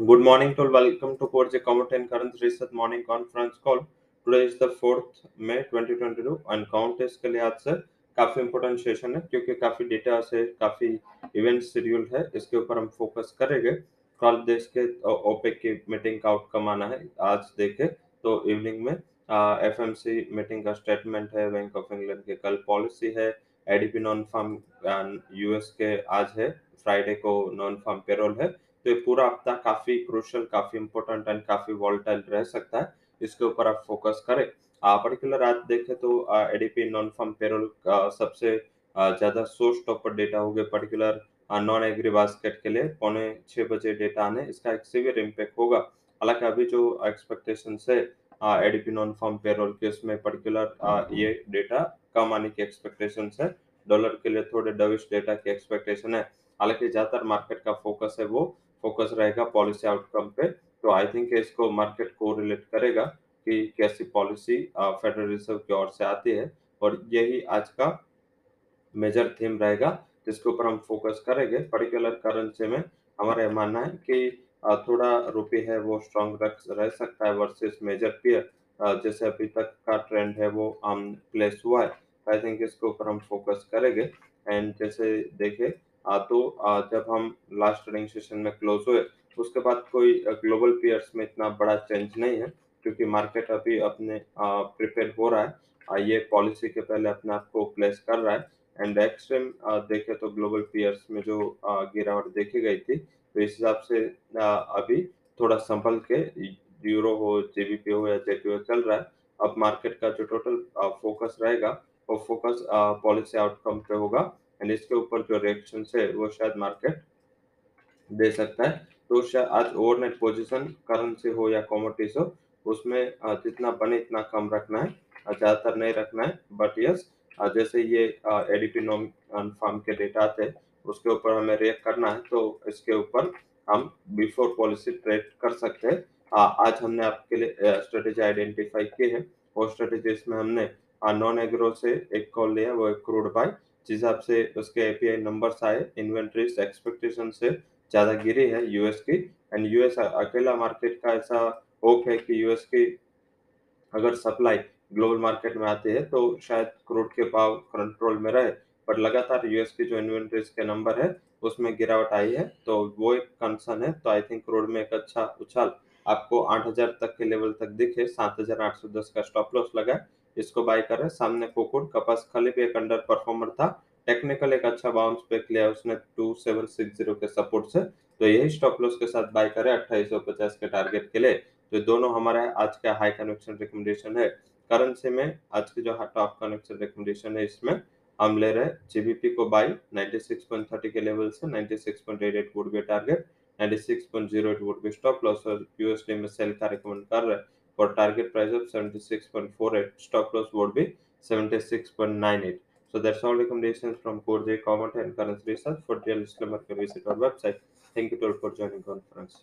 Good morning to all. Welcome to Core Commodity and Current Research Morning Conference Call. Today is the 4th May 2022 and countess के लिहाज से काफी important session है क्योंकि काफी data से काफी इवेंट शेड्यूल है. इसके ऊपर हम फोकस करेंगे. कल देश के ओपेक की मीटिंग का आउटकम आना है. आज देखें तो इवनिंग में एफएमसी मीटिंग का स्टेटमेंट है, बैंक ऑफ इंग्लैंड के कल पॉलिसी है, एडीपी नॉन फार्म यूएस के आज है, फ्राइडे को नॉन फार्म पेरोल है. तो ये पूरा हफ्ता काफी क्रूशल, काफी इंपॉर्टेंट एंड काफी वॉल्टाइल रह सकता है. इसके ऊपर आप फोकस करें. पर्टिकुलर आज देखें तो एडीपी नॉन फार्म पेरोल सबसे ज्यादा सोर्स टॉप पर डेटा हो गए. पर्टिकुलर नॉन एग्री बास्केट के लिए 5:45 बजे डेटा आने, इसका एक सीवियर इम्पैक्ट होगा. हालांकि अभी जो एक्सपेक्टेशन है एडीपी नॉन फार्म पेरोल के, उसमें पर्टिकुलर ये डेटा कम आने की एक्सपेक्टेशन है. डॉलर के लिए थोड़े डविश डेटा की एक्सपेक्टेशन है. हालांकि ज्यादातर मार्केट का फोकस है वो फोकस रहेगा पॉलिसी आउटकम पे. तो आई थिंक इसको मार्केट को रिलेट करेगा कि कैसी पॉलिसी फेडरल रिजर्व की ओर से आती है, और यही आज का मेजर थीम रहेगा जिसके ऊपर हम फोकस करेंगे. पर्टिकुलर करेंसी में हमारा मानना है कि थोड़ा रुपये है वो स्ट्रांग रह सकता है वर्सेस मेजर पीयर, जैसे अभी तक का ट्रेंड है वो प्लेस हुआ है. आई थिंक इसके ऊपर हम फोकस करेंगे. एंड जैसे देखे तो जब हम लास्ट ट्रेडिंग सेशन में क्लोज हुए उसके बाद कोई ग्लोबल पीयर्स में इतना बड़ा चेंज नहीं है क्योंकि मार्केट अभी अपने प्रिपेयर हो रहा है, ये पॉलिसी के पहले अपने आप को प्लेस कर रहा है. एंड एक्सट्रीम देखे तो ग्लोबल पीयर्स में जो गिरावट देखी गई थी, तो इस हिसाब से अभी थोड़ा संभल के यूरो हो, जीबीपी हो या जेपीवाई चल रहा है. अब मार्केट का जो टोटल फोकस रहेगा वो फोकस पॉलिसी आउटकम पे होगा. एंड इसके ऊपर जो रिएक्शन है वो शायद मार्केट दे सकता है. तो शायद आज ओवरनाइट पोजीशन करेंसी हो या कमोडिटीज हो, उसमें जितना बने इतना कम रखना है, ज़्यादातर नहीं रखना है. बट यस, जैसे ये एडीपी नॉन फार्म के डेटा थे उसके ऊपर हमें रिएक्ट करना है, तो इसके ऊपर हम बिफोर पॉलिसी ट्रेड कर सकते हैं. आज हमने आपके लिए स्ट्रेटेजी आइडेंटिफाई की है, और स्ट्रेटेजीज में हमने नॉन एग्रो से एक कॉल लिया, वो एक क्रूड बाय, जिस हिसाब से उसके एपीआई नंबर्स आए, इन्वेंट्रीज एक्सपेक्टेशन से ज़्यादा गिरी है यूएस की. एंड यूएस अकेला मार्केट का ऐसा ओक है कि यूएस की अगर सप्लाई ग्लोबल मार्केट में आती है तो शायद क्रूड के भाव कंट्रोल में रहे, पर लगातार यूएस की जो इन्वेंट्रीज के नंबर है उसमें गिरावट आई है, तो वो एक कंसर्न है. तो आई थिंक क्रूड में एक अच्छा उछाल आपको 8000 तक के लेवल तक दिखे, 7810 का स्टॉप लॉस लगा, इसको बाय कर रहे. सामने कोकोड कपास खाली भी एक अंडर परफॉर्मर था, टेक्निकल एक अच्छा बाउंस बैक लिया उसने 2760 के सपोर्ट से, तो यही स्टॉप लॉस के साथ बाय करे 2850 के टारगेट के लिए. तो दोनों हमारा आज का हाई कन्वेक्शन रिकमेंडेशन है. करेंसी में आज की जो टॉप कन्वेक्शन रिकमेंडेशन है इसमें हम ले रहे जीबीपी को बाय 96.30 के लेवल से, 96.88 would be target, 96.08 would be stop loss, और यूएसडी में सेल का रिकमेंड कर रहे for target price of 76.48, stop loss would be 76.98. So that's all recommendations from Core J Commodity and Currency Research. For real disclaimer, can visit our website. Thank you all for joining conference.